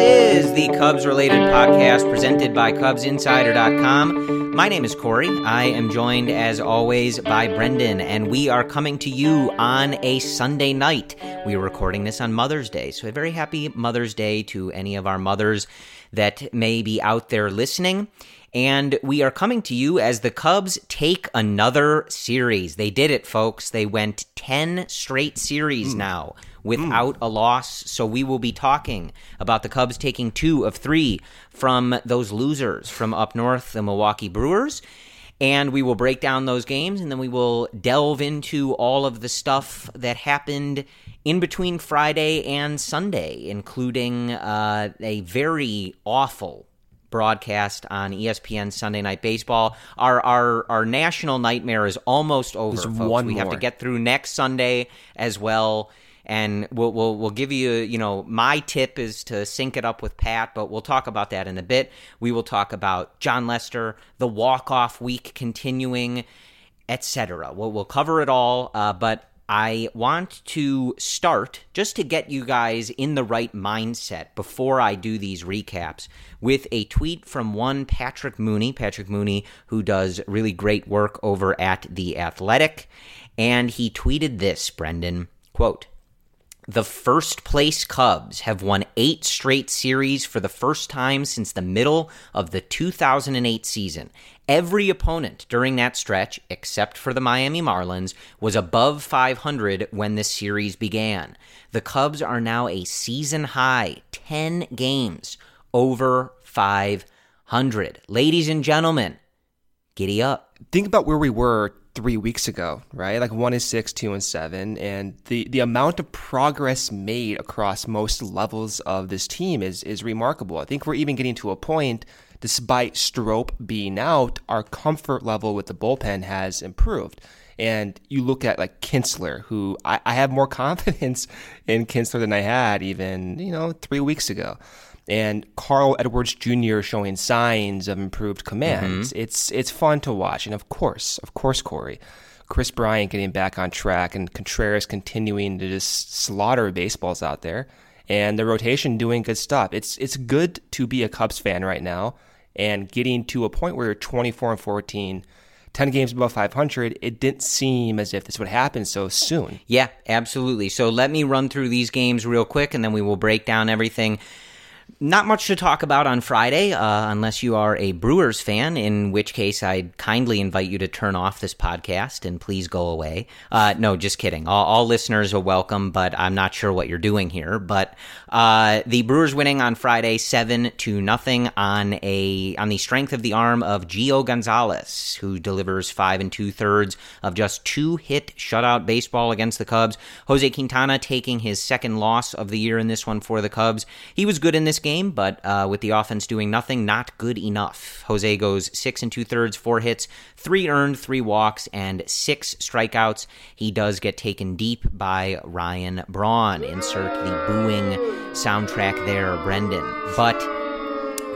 is the Cubs Related Podcast presented by CubsInsider.com. My name is Corey. I am joined, as always, by Brendan, and we are coming to you on a Sunday night. We are recording this on Mother's Day, so a very happy Mother's Day to any of our mothers that may be out there listening. And we are coming to you as the Cubs take another series. They did it, folks. They went 10 straight series now without a loss. So we will be talking about the Cubs taking 2 of 3 from those losers from up north, the Milwaukee Brewers. And we will break down those games, and then we will delve into all of the stuff that happened in between Friday and Sunday, including a very awful broadcast on ESPN Sunday Night Baseball. Our national nightmare is almost over, folks. Have to get through next Sunday as well, and we'll give you, my tip is to sync it up with Pat, but we'll talk about that in a bit. We will talk about Jon Lester, the walk-off week continuing, etc. We'll cover it all, but I want to start, just to get you guys in the right mindset before I do these recaps, with a tweet from one Patrick Mooney. Patrick Mooney, who does really great work over at The Athletic. And he tweeted this, Brendan, quote, "The first place Cubs have won 8 straight series for the first time since the middle of the 2008 season. Every opponent during that stretch, except for the Miami Marlins, was above 500 when this series began. The Cubs are now a season high 10 games over 500. Ladies and gentlemen, giddy up. Think about where we were 3 weeks ago, right? Like 1-6, 2-7, and the amount of progress made across most levels of this team is remarkable. I think we're even getting to a point, despite Strope being out, our comfort level with the bullpen has improved. And you look at like Kintzler, who I have more confidence in Kintzler than I had even 3 weeks ago. And Carl Edwards Jr. showing signs of improved commands. Mm-hmm. It's fun to watch. And of course, Corey, Kris Bryant getting back on track and Contreras continuing to just slaughter baseballs out there. And the rotation doing good stuff. It's good to be a Cubs fan right now, and getting to a point where you're 24-14, 10 games above 500, it didn't seem as if this would happen so soon. Yeah, absolutely. So let me run through these games real quick, and then we will break down everything. Not much to talk about on Friday, unless you are a Brewers fan, in which case I'd kindly invite you to turn off this podcast and please go away. No, just kidding. All listeners are welcome, but I'm not sure what you're doing here. But the Brewers winning on Friday 7-0 on the strength of the arm of Gio Gonzalez, who delivers 5 2/3 of just 2-hit shutout baseball against the Cubs. Jose Quintana taking his second loss of the year in this one for the Cubs. He was good in this game, but with the offense doing nothing, not good enough. Jose goes 6 2/3, 4 hits, 3 earned, 3 walks, and 6 strikeouts. He does get taken deep by Ryan Braun. Insert the booing soundtrack there, Brendan. But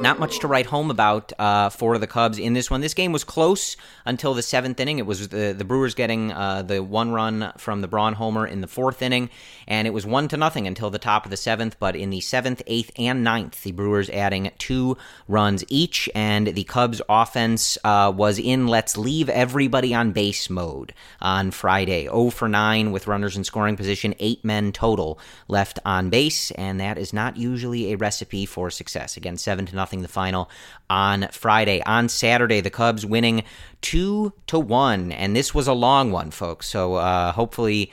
not much to write home about for the Cubs in this one. This game was close until the 7th inning. It was the Brewers getting the one run from the Braun homer in the 4th inning, and it was 1-0 until the top of the 7th. But in the 7th, 8th, and 9th, the Brewers adding 2 runs each, and the Cubs offense was in let's leave everybody on base mode on Friday. 0-for-9 with runners in scoring position, 8 men total left on base, and that is not usually a recipe for success. Again, 7-0. The final on Friday. On Saturday, the Cubs winning 2-1, and this was a long one, folks. So hopefully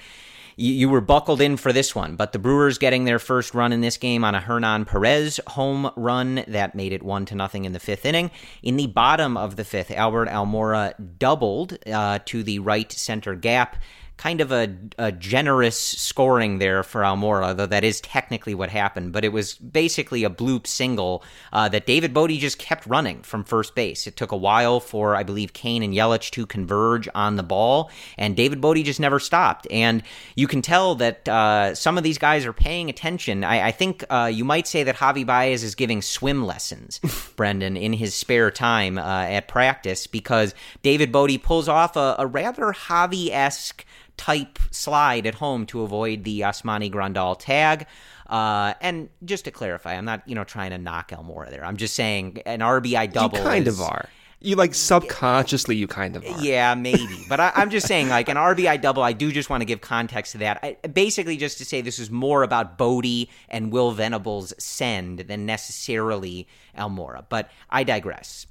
you were buckled in for this one, but the Brewers getting their first run in this game on a Hernan Perez home run that made it 1-0 in the fifth inning. In the bottom of the fifth, Albert Almora doubled to the right center gap. Kind of a generous scoring there for Almora, though that is technically what happened. But it was basically a bloop single that David Bote just kept running from first base. It took a while for, I believe, Cain and Yelich to converge on the ball, and David Bote just never stopped. And you can tell that some of these guys are paying attention. I think you might say that Javi Baez is giving swim lessons, Brendan, in his spare time at practice, because David Bote pulls off a rather Javi-esque type slide at home to avoid the Yasmani Grandal tag. And just to clarify, I'm not, trying to knock Almora there. I'm just saying an RBI double. You kind of are. You subconsciously, you kind of are. Yeah, maybe. But I'm just saying, an RBI double, I do just want to give context to that. Basically, just to say this is more about Bote and Will Venables' send than necessarily Almora. But I digress.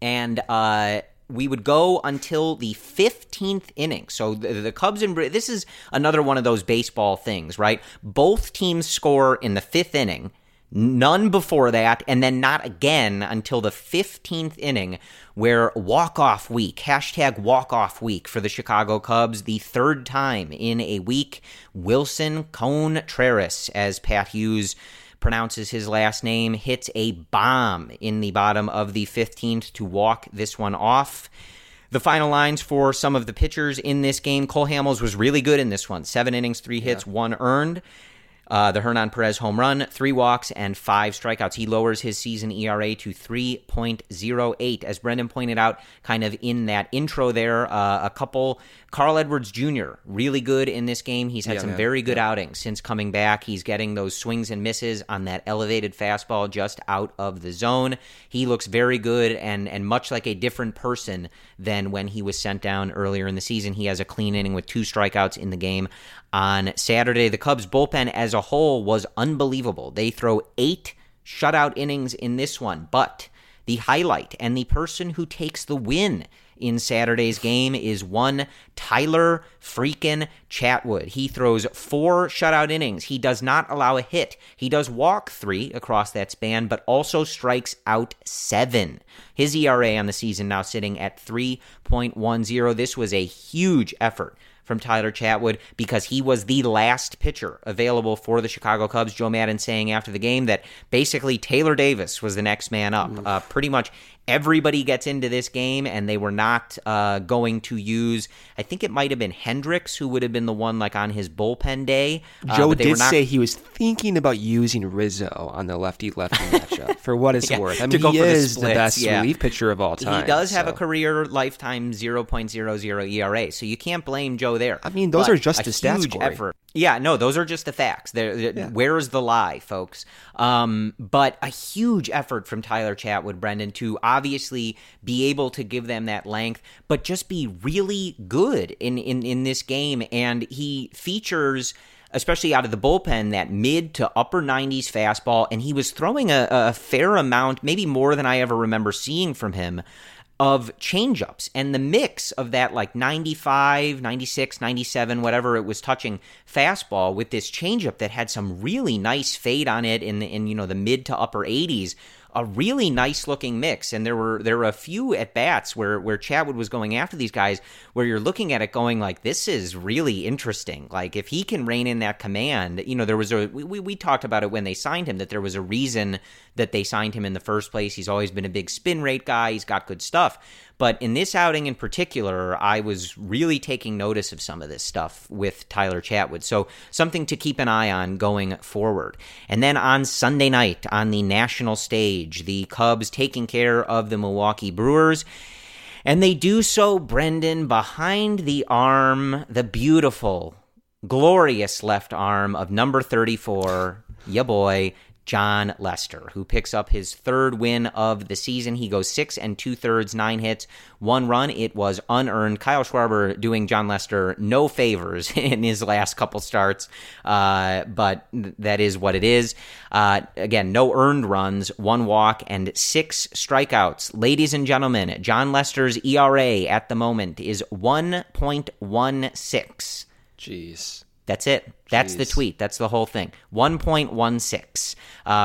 And we would go until the 15th inning. So the Cubs and Brewers, this is another one of those baseball things, right? Both teams score in the fifth inning, none before that, and then not again until the 15th inning, where walk-off week, hashtag walk-off week for the Chicago Cubs, the third time in a week. Willson Contreras, as Pat Hughes pronounces his last name, hits a bomb in the bottom of the 15th to walk this one off. The final lines for some of the pitchers in this game: Cole Hamels was really good in this one. 7 innings, 3 hits, 1 earned. The Hernan Perez home run, 3 walks, and 5 strikeouts. He lowers his season ERA to 3.08. As Brendan pointed out kind of in that intro there, a couple. Carl Edwards Jr., really good in this game. He's had some very good outings since coming back. He's getting those swings and misses on that elevated fastball just out of the zone. He looks very good and much like a different person than when he was sent down earlier in the season. He has a clean inning with 2 strikeouts in the game on Saturday. The Cubs bullpen as a whole was unbelievable. They throw 8 shutout innings in this one, but the highlight and the person who takes the win in Saturday's game is one Tyler freaking Chatwood. He throws 4 shutout innings. He does not allow a hit. He does walk 3 across that span, but also strikes out 7. His ERA on the season now sitting at 3.10. This was a huge effort from Tyler Chatwood because he was the last pitcher available for the Chicago Cubs. Joe Maddon saying after the game that basically Taylor Davis was the next man up. Pretty much everybody gets into this game, and they were not going to use, I think it might have been Hendricks, who would have been the one on his bullpen day. Joe did say he was thinking about using Rizzo on the lefty-lefty matchup, for what it's worth. I mean, he is the best relief pitcher of all time. He does have a career lifetime 0.00 ERA, so you can't blame Joe there. I mean, those are just the stats, huge effort. Yeah, no, those are just the facts. Where is the lie, folks? But a huge effort from Tyler Chatwood, Brendan, to obviously be able to give them that length, but just be really good in this game. And he features, especially out of the bullpen, that mid to upper 90s fastball, and he was throwing a fair amount, maybe more than I ever remember seeing from him, of changeups, and the mix of that 95, 96, 97, whatever it was touching fastball with this changeup that had some really nice fade on it in the mid to upper 80s, a really nice looking mix. And there were a few at bats where Chatwood was going after these guys where you're looking at it going this is really interesting. If he can rein in that command, there was we talked about it when they signed him, that there was a reason that they signed him in the first place. He's always been a big spin rate guy. He's got good stuff. But in this outing in particular, I was really taking notice of some of this stuff with Tyler Chatwood. So something to keep an eye on going forward. And then on Sunday night on the national stage, the Cubs taking care of the Milwaukee Brewers. And they do so, Brendan, behind the arm, the beautiful, glorious left arm of number 34, ya boy, Jon Lester, who picks up his 3rd win of the season. He goes 6 2/3, 9 hits, 1 run. It was unearned. Kyle Schwarber doing Jon Lester no favors in his last couple starts, but that is what it is. Again, no earned runs, 1 walk, and 6 strikeouts. Ladies and gentlemen, Jon Lester's ERA at the moment is 1.16. Jeez. That's it. That's the tweet. That's the whole thing. 1.16.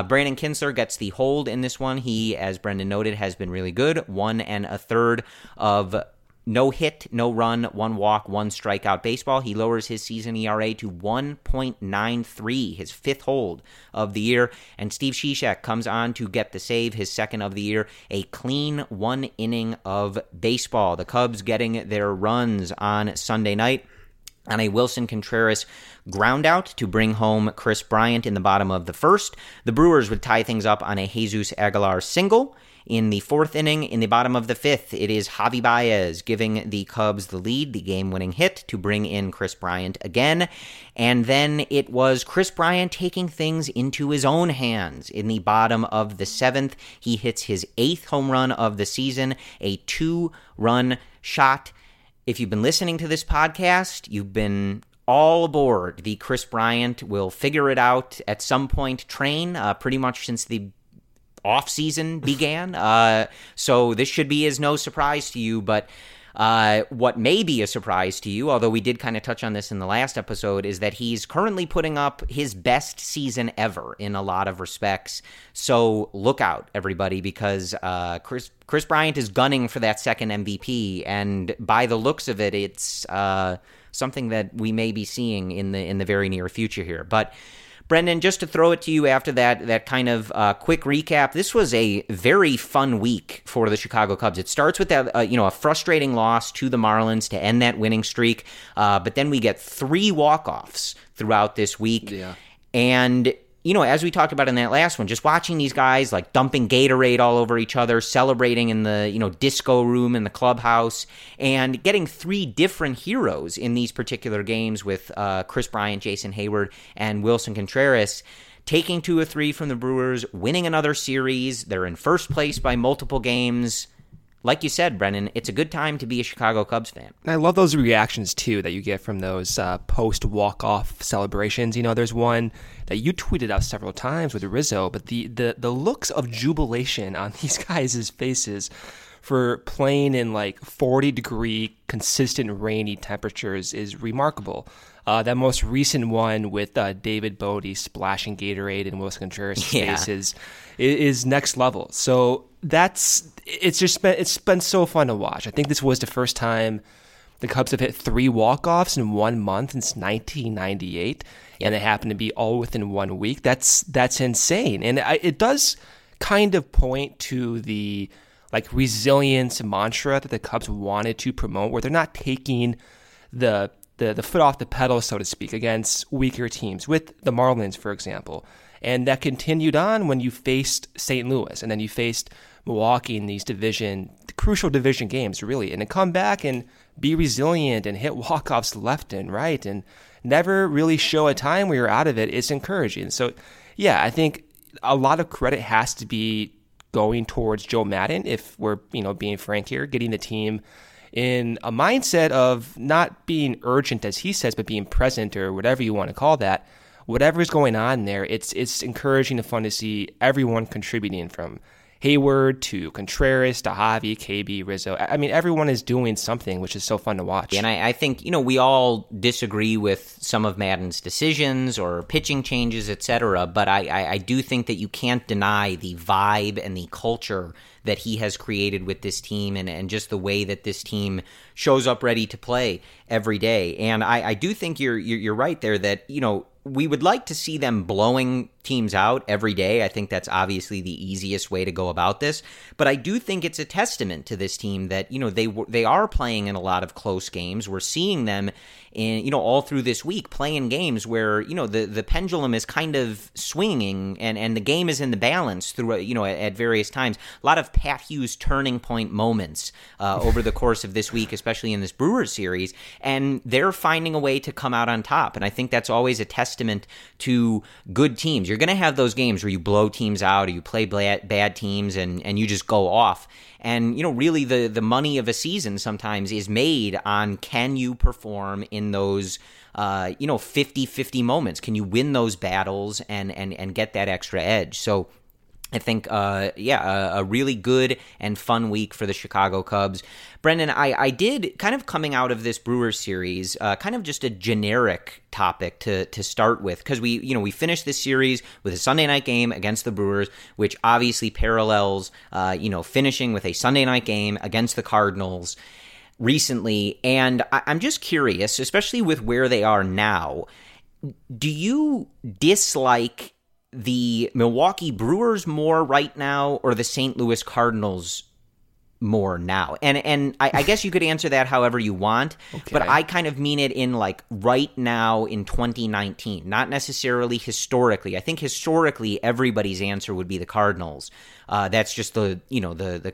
Brandon Kintzler gets the hold in this one. He, as Brendan noted, has been really good. 1 1/3 of no hit, no run, one walk, one strikeout baseball. He lowers his season ERA to 1.93, his fifth hold of the year. And Steve Cishek comes on to get the save, his second of the year, a clean one inning of baseball. The Cubs getting their runs on Sunday night on a Willson Contreras ground out to bring home Kris Bryant in the bottom of the first. The Brewers would tie things up on a Jesus Aguilar single in the fourth inning. In the bottom of the fifth, it is Javi Baez giving the Cubs the lead, the game-winning hit to bring in Kris Bryant again. And then it was Kris Bryant taking things into his own hands. In the bottom of the seventh, he hits his eighth home run of the season, a two-run shot. If you've been listening to this podcast, you've been all aboard the Kris Bryant will figure it out at some point train, pretty much since the offseason began. So this should be as no surprise to you, but what may be a surprise to you, although we did kind of touch on this in the last episode, is that he's currently putting up his best season ever in a lot of respects. So look out, everybody, because Kris Bryant is gunning for that second MVP, and by the looks of it, it's something that we may be seeing in the very near future here. But Brendan, just to throw it to you after that kind of quick recap, this was a very fun week for the Chicago Cubs. It starts with that, a frustrating loss to the Marlins to end that winning streak, but then we get three walk-offs throughout this week. Yeah. And as we talked about in that last one, just watching these guys like dumping Gatorade all over each other, celebrating in the, disco room in the clubhouse, and getting three different heroes in these particular games with Kris Bryant, Jason Hayward, and Willson Contreras, taking 2 of 3 from the Brewers, winning another series. They're in first place by multiple games. Like you said, Brennan, it's a good time to be a Chicago Cubs fan. I love those reactions, too, that you get from those post-walk-off celebrations. There's one that you tweeted out several times with Rizzo, but the looks of jubilation on these guys' faces for playing in, 40-degree, consistent rainy temperatures is remarkable. That most recent one with David Bote splashing Gatorade in Willson Contreras' faces is next level. So it's been so fun to watch. I think this was the first time the Cubs have hit 3 walk-offs in 1 month since 1998, and they happen to be all within 1 week. That's insane, and it does kind of point to the resilience mantra that the Cubs wanted to promote, where they're not taking the foot off the pedal, so to speak, against weaker teams, with the Marlins, for example. And that continued on when you faced St. Louis, and then you faced Milwaukee in these crucial division games, really. And to come back and be resilient and hit walk-offs left and right and never really show a time where you're out of it is encouraging. So, I think a lot of credit has to be going towards Joe Maddon, if we're being frank here, getting the team in a mindset of not being urgent, as he says, but being present, or whatever you want to call that. Whatever's going on there, it's encouraging and fun to see everyone contributing, from Hayward to Contreras to Javi, KB, Rizzo. I mean, everyone is doing something, which is so fun to watch. And I think, we all disagree with some of Maddon's decisions or pitching changes, et cetera, but I do think that you can't deny the vibe and the culture that he has created with this team, and just the way that this team shows up ready to play every day. And I do think you're right there that, we would like to see them blowing teams out every day. I think that's obviously the easiest way to go about this. But I do think it's a testament to this team that, they are playing in a lot of close games. We're seeing them in, all through this week playing games where, the pendulum is kind of swinging and the game is in the balance through, at various times. A lot of Pat Hughes turning point moments over the course of this week, especially in this Brewers series. And they're finding a way to come out on top. And I think that's always a testament to good teams. You're going to have those games where you blow teams out or you play bad teams and you just go off. And, really the money of a season sometimes is made on, can you perform in those 50-50 moments? Can you win those battles and get that extra edge? So I think, a really good and fun week for the Chicago Cubs. Brendan, I did kind of coming out of this Brewers series, kind of just a generic topic to start with, because we finished this series with a Sunday night game against the Brewers, which obviously parallels, finishing with a Sunday night game against the Cardinals recently. And I'm just curious, especially with where they are now, do you dislike the Milwaukee Brewers more right now, or the St. Louis Cardinals more now? And I guess you could answer that however you want, okay. But I kind of mean it in like right now in 2019, not necessarily historically. I think historically everybody's answer would be the Cardinals. That's just the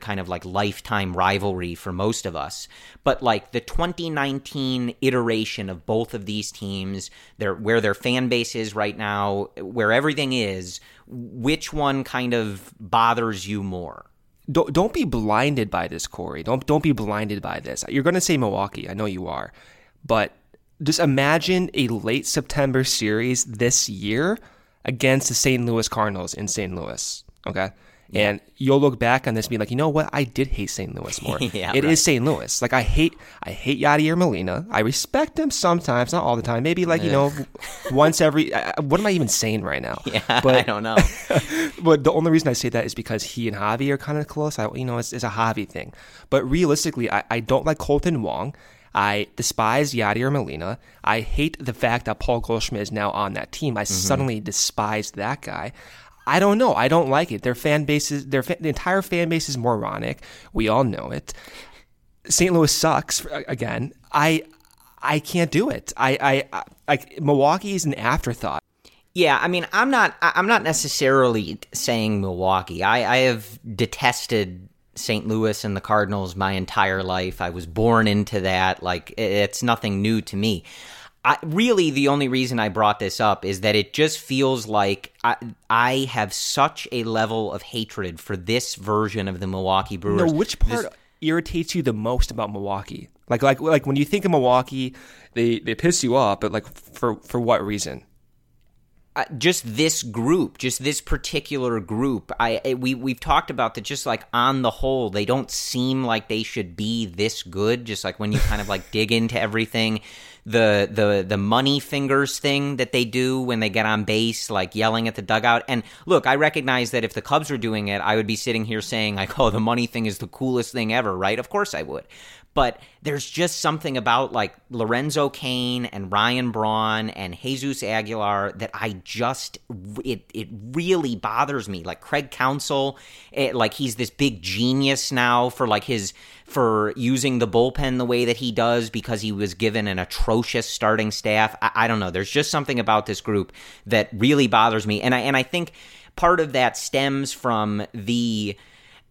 kind of like lifetime rivalry for most of us. But like the 2019 iteration of both of these teams, where their fan base is right now, where everything is, which one kind of bothers you more? Don't be blinded by this, Corey. Don't be blinded by this. You're going to say Milwaukee. I know you are. But just imagine a late September series this year against the St. Louis Cardinals in St. Louis, okay? Yeah. And you'll look back on this and be like, you know what? I did hate St. Louis more. It is St. Louis. Like, I hate Yadier Molina. I respect him sometimes, not all the time. Maybe like, once every – what am I even saying right now? Yeah, but, I don't know. But the only reason I say that is because he and Javi are kind of close. It's a Javi thing. But realistically, I don't like Colton Wong. I despise Yadier Molina. I hate the fact that Paul Goldschmidt is now on that team. I suddenly despise that guy. I don't know. I don't like it. Their fan base is the entire fan base is moronic. We all know it. St. Louis sucks again. I can't do it. I like Milwaukee is an afterthought. Yeah, I mean, I'm not necessarily saying Milwaukee. I have detested St. Louis and the Cardinals my entire life. I was born into that. Like, it's nothing new to me. Really, the only reason I brought this up is that it just feels like I have such a level of hatred for this version of the Milwaukee Brewers. No, which part irritates you the most about Milwaukee? Like when you think of Milwaukee, they piss you off, but like for what reason? Just this particular group. We've talked about that. Just like on the whole, they don't seem like they should be this good. Just like when you kind of like dig into everything, the money fingers thing that they do when they get on base, like yelling at the dugout. And look, I recognize that if the Cubs were doing it, I would be sitting here saying like, "Oh, the money thing is the coolest thing ever," right? Of course I would. But there's just something about like Lorenzo Cain and Ryan Braun and Jesus Aguilar that it really bothers me. Like Craig Counsell, like he's this big genius now for using the bullpen the way that he does because he was given an atrocious starting staff. I don't know. There's just something about this group that really bothers me, and I think part of that stems from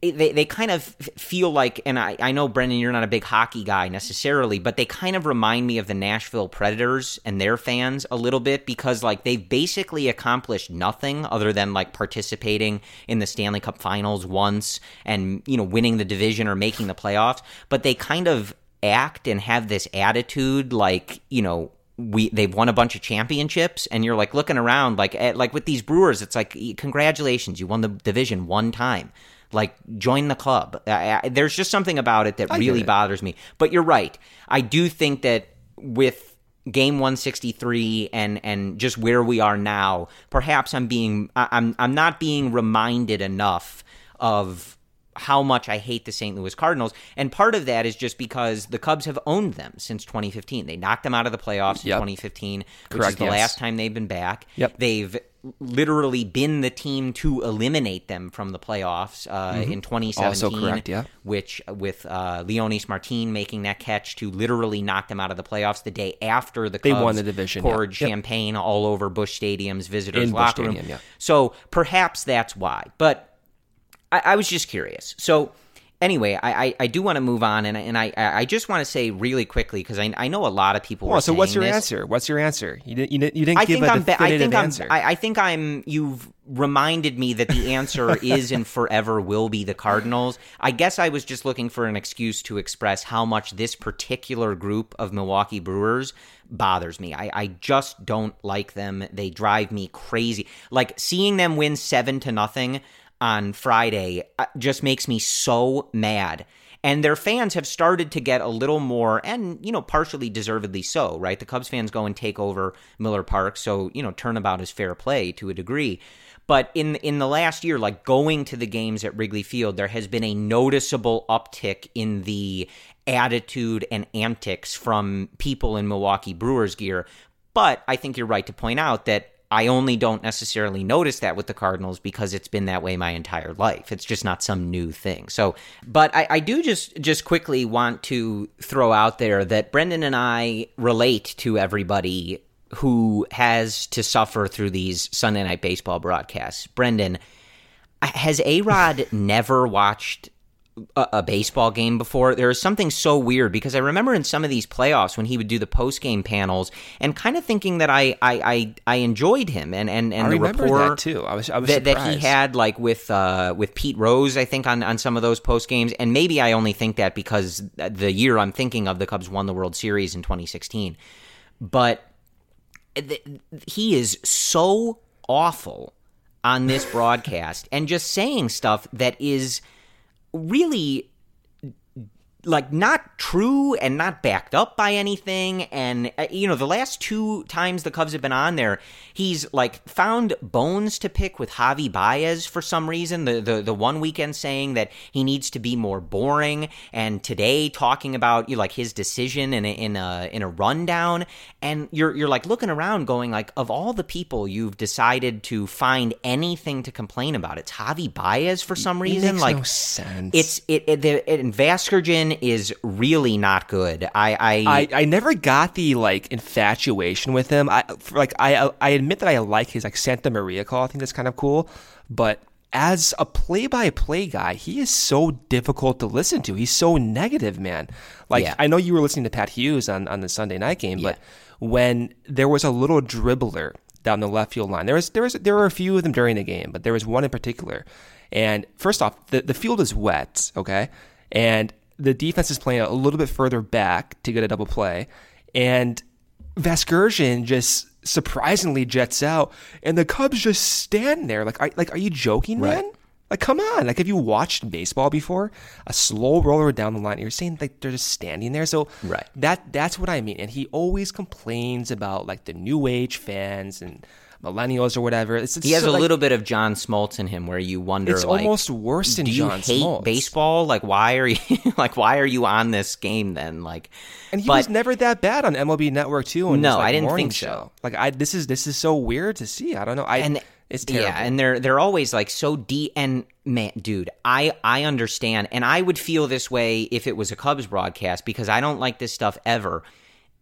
They kind of feel like, and I know, Brendan, you're not a big hockey guy necessarily, but they kind of remind me of the Nashville Predators and their fans a little bit because, like, they've basically accomplished nothing other than, like, participating in the Stanley Cup Finals once and, winning the division or making the playoffs. But they kind of act and have this attitude like, they've won a bunch of championships, and you're like looking around like with these Brewers, it's like, congratulations, you won the division one time. Like, join the club. There's just something about it that really bothers me. But you're right. I do think that with Game 163 and just where we are now, perhaps I'm not being reminded enough of how much I hate the St. Louis Cardinals. And part of that is just because the Cubs have owned them since 2015. They knocked them out of the playoffs in 2015, which is the last time they've been back. Yep. They've literally been the team to eliminate them from the playoffs in 2017. Also correct, yeah. Which with Leonis Martin making that catch to literally knock them out of the playoffs the day after the Cubs won the division, poured champagne all over Busch Stadium's visitors' locker room. Yeah. So perhaps that's why. But I was just curious. So anyway, I do want to move on, and I just want to say really quickly, because I know a lot of people were saying this. So what's your answer? What's your answer? You didn't give a definitive answer. You've reminded me that the answer is and forever will be the Cardinals. I guess I was just looking for an excuse to express how much this particular group of Milwaukee Brewers bothers me. I just don't like them. They drive me crazy. Like seeing them win 7-0, on Friday just makes me so mad. And their fans have started to get a little more, and, you know, partially deservedly so, right? The Cubs fans go and take over Miller Park, so, you know, turnabout is fair play to a degree. But in the last year, like going to the games at Wrigley Field, there has been a noticeable uptick in the attitude and antics from people in Milwaukee Brewers gear. But I think you're right to point out that I only don't necessarily notice that with the Cardinals because it's been that way my entire life. It's just not some new thing. So, but I do just quickly want to throw out there that Brendan and I relate to everybody who has to suffer through these Sunday Night Baseball broadcasts. Brendan, has A-Rod never watched a baseball game before? There is something so weird because I remember in some of these playoffs when he would do the post-game panels and kind of thinking that I enjoyed him and the rapport that too. I was that he had like with Pete Rose, I think, on some of those post games. And maybe I only think that because the year I'm thinking of, the Cubs won the World Series in 2016. But he is so awful on this broadcast and just saying stuff that is really like not true and not backed up by anything. And, you know, the last two times the Cubs have been on there, he's like found bones to pick with Javi Baez for some reason. The one weekend saying that he needs to be more boring, and today talking about, you know, like his decision in a rundown. And you're like looking around going like, of all the people you've decided to find anything to complain about, it's Javi Baez for some reason. It makes like no sense. And Vaskerjan is really not good. I never got the like infatuation with him. I admit that I like his like Santa Maria call. I think that's kind of cool, but as a play-by-play guy, he is so difficult to listen to. He's so negative, man. Like, yeah. I know you were listening to Pat Hughes on the Sunday night game, yeah. But when there was a little dribbler down the left field line, there were a few of them during the game, but there was one in particular. And first off, the field is wet, okay, and the defense is playing a little bit further back to get a double play, and Vaskersian just surprisingly jets out, and the Cubs just stand there like, are you joking, right, man? Like, come on! Like, have you watched baseball before? A slow roller down the line, you're saying like they're just standing there. So right, that's what I mean. And he always complains about like the new age fans and millennials or whatever. He has a little bit of John Smoltz in him, where you wonder it's like, almost worse than John Smoltz. Do you hate baseball? Like, why are you on this game then? Like, and he was never that bad on MLB Network too. And no, I didn't think so. Like, this is so weird to see. I don't know. It's terrible. Yeah, and they're always like so deep. And man, dude, I understand, and I would feel this way if it was a Cubs broadcast because I don't like this stuff ever.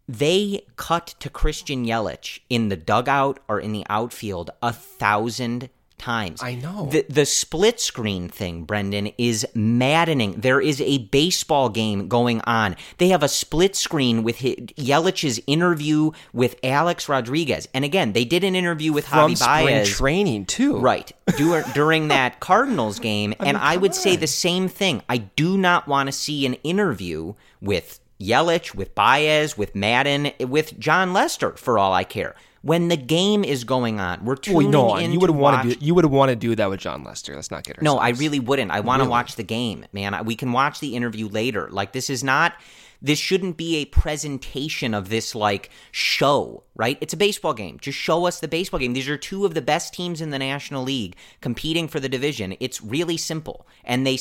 They cut to Christian Yelich in the dugout or in the outfield 1,000 times. I know. The split screen thing, Brendan, is maddening. There is a baseball game going on. They have a split screen with Yelich's interview with Alex Rodriguez. And again, they did an interview with Javi Baez. Spring training, too. Right. During that Cardinals game. I would say the same thing. I do not want to see an interview with Yelich, with Baez, with Maddon, with Jon Lester, for all I care. When the game is going on, we're tuning in. You would want to do that with Jon Lester. Let's not get ourselves. No, I really wouldn't. I want to watch the game, man. We can watch the interview later. Like, this shouldn't be a presentation of this, like, show, right? It's a baseball game. Just show us the baseball game. These are two of the best teams in the National League competing for the division. It's really simple. And they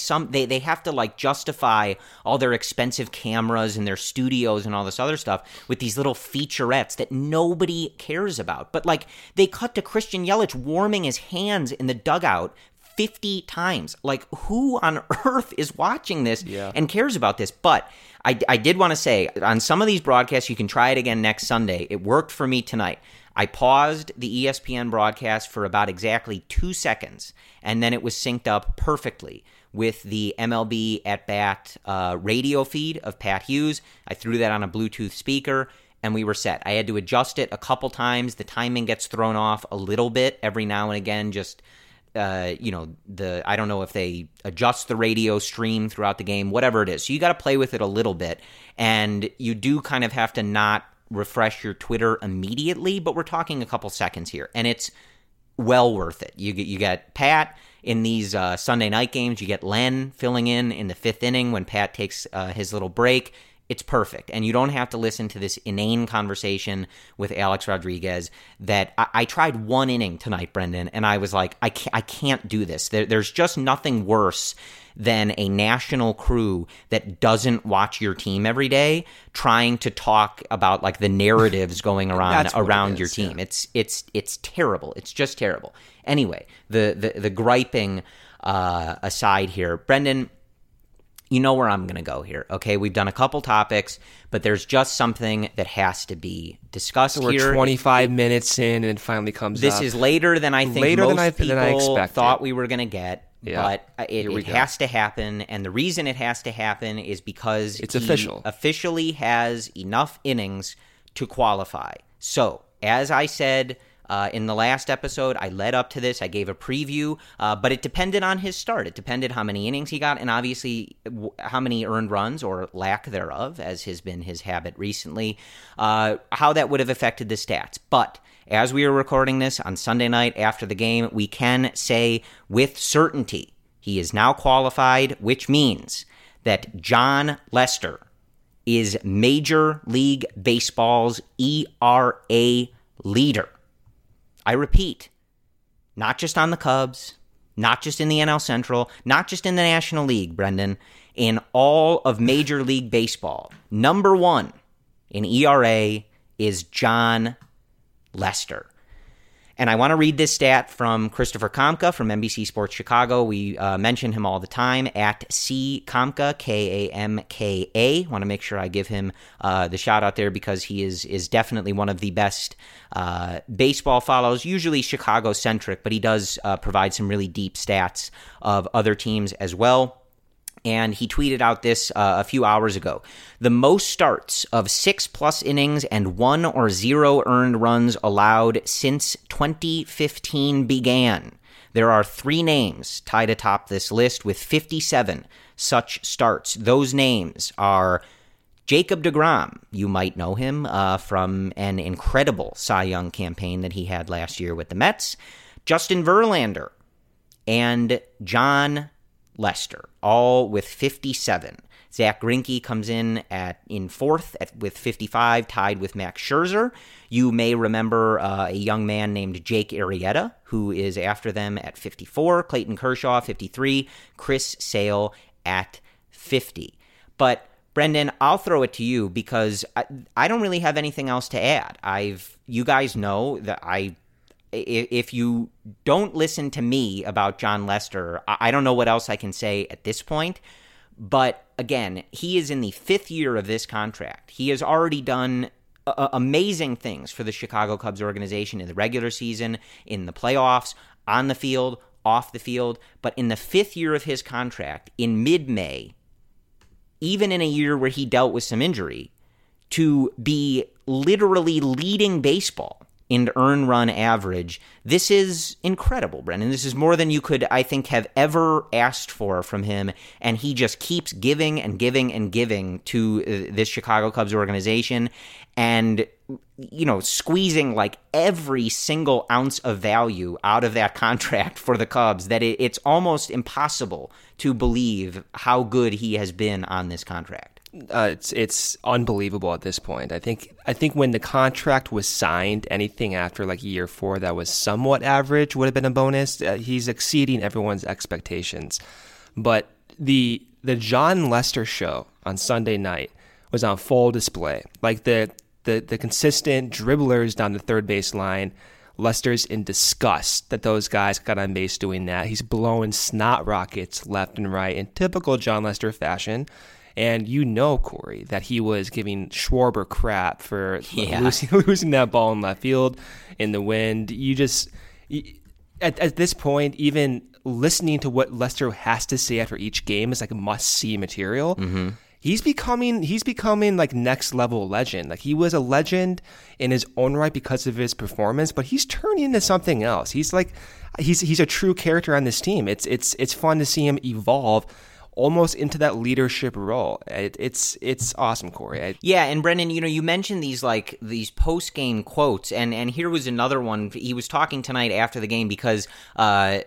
have to, like, justify all their expensive cameras and their studios and all this other stuff with these little featurettes that nobody cares about. But, like, they cut to Christian Yelich warming his hands in the dugout 50 times. Like, who on earth is watching this and cares about this? But I did want to say, on some of these broadcasts, you can try it again next Sunday. It worked for me tonight. I paused the ESPN broadcast for about exactly 2 seconds, and then it was synced up perfectly with the MLB at-bat radio feed of Pat Hughes. I threw that on a Bluetooth speaker, and we were set. I had to adjust it a couple times. The timing gets thrown off a little bit every now and again, just I don't know if they adjust the radio stream throughout the game, whatever it is. So you got to play with it a little bit, and you do kind of have to not refresh your Twitter immediately, but we're talking a couple seconds here, and it's well worth it. You get Pat in these Sunday night games. You get Len filling in the fifth inning when Pat takes his little break. It's perfect, and you don't have to listen to this inane conversation with Alex Rodriguez that I tried one inning tonight, Brendan, and I was like, I can't do this. There's just nothing worse than a national crew that doesn't watch your team every day trying to talk about like the narratives going around your team. Yeah. It's terrible. It's just terrible. Anyway, the griping aside here, Brendan, you know where I'm going to go here, okay? We've done a couple topics, but there's just something that has to be discussed here. So we're 25 minutes in, and it finally comes up. This is later than I think most people thought we were going to get, but it has to happen, and the reason it has to happen is because it's official. Officially has enough innings to qualify. So, as I said in the last episode, I led up to this. I gave a preview, but it depended on his start. It depended how many innings he got and obviously how many earned runs or lack thereof, as has been his habit recently, how that would have affected the stats. But as we are recording this on Sunday night after the game, we can say with certainty he is now qualified, which means that Jon Lester is Major League Baseball's ERA leader. I repeat, not just on the Cubs, not just in the NL Central, not just in the National League, Brendan, in all of Major League Baseball, number one in ERA is Jon Lester. And I want to read this stat from Christopher Kamka from NBC Sports Chicago. We mention him all the time, at C. Kamka, K-A-M-K-A. Want to make sure I give him the shout-out there because he is definitely one of the best baseball follows, usually Chicago-centric, but he does provide some really deep stats of other teams as well. And he tweeted out this a few hours ago. The most starts of 6+ innings and 1 or 0 earned runs allowed since 2015 began. There are 3 names tied atop this list with 57 such starts. Those names are Jacob deGrom. You might know him from an incredible Cy Young campaign that he had last year with the Mets. Justin Verlander and Jon Lester, all with 57. Zach Greinke comes in in fourth with 55, tied with Max Scherzer. You may remember a young man named Jake Arrieta, who is after them at 54, Clayton Kershaw, 53, Chris Sale at 50. But Brendan, I'll throw it to you because I don't really have anything else to add. You guys know that if you don't listen to me about Jon Lester, I don't know what else I can say at this point. But again, he is in the 5th year of this contract. He has already done amazing things for the Chicago Cubs organization in the regular season, in the playoffs, on the field, off the field. But in the 5th year of his contract, in mid-May, even in a year where he dealt with some injury, to be literally leading baseball in earn run average. This is incredible, Brendan. This is more than you could, I think, have ever asked for from him. And he just keeps giving and giving and giving to this Chicago Cubs organization and, you know, squeezing like every single ounce of value out of that contract for the Cubs that it's almost impossible to believe how good he has been on this contract. It's unbelievable at this point. I think when the contract was signed, anything after like year 4 that was somewhat average would have been a bonus. He's exceeding everyone's expectations. But the Jon Lester show on Sunday night was on full display. Like the consistent dribblers down the third base line, Lester's in disgust that those guys got on base doing that. He's blowing snot rockets left and right in typical Jon Lester fashion. And you know, Corey, that he was giving Schwarber crap for losing that ball in left field in the wind. You just, at this point, even listening to what Lester has to say after each game is like must-see material. Mm-hmm. He's becoming like next level legend. Like he was a legend in his own right because of his performance, but he's turning into something else. He's a true character on this team. It's fun to see him evolve almost into that leadership role. It's awesome, Corey. Yeah, and Brendan, you mentioned these post-game quotes, and here was another one. He was talking tonight after the game because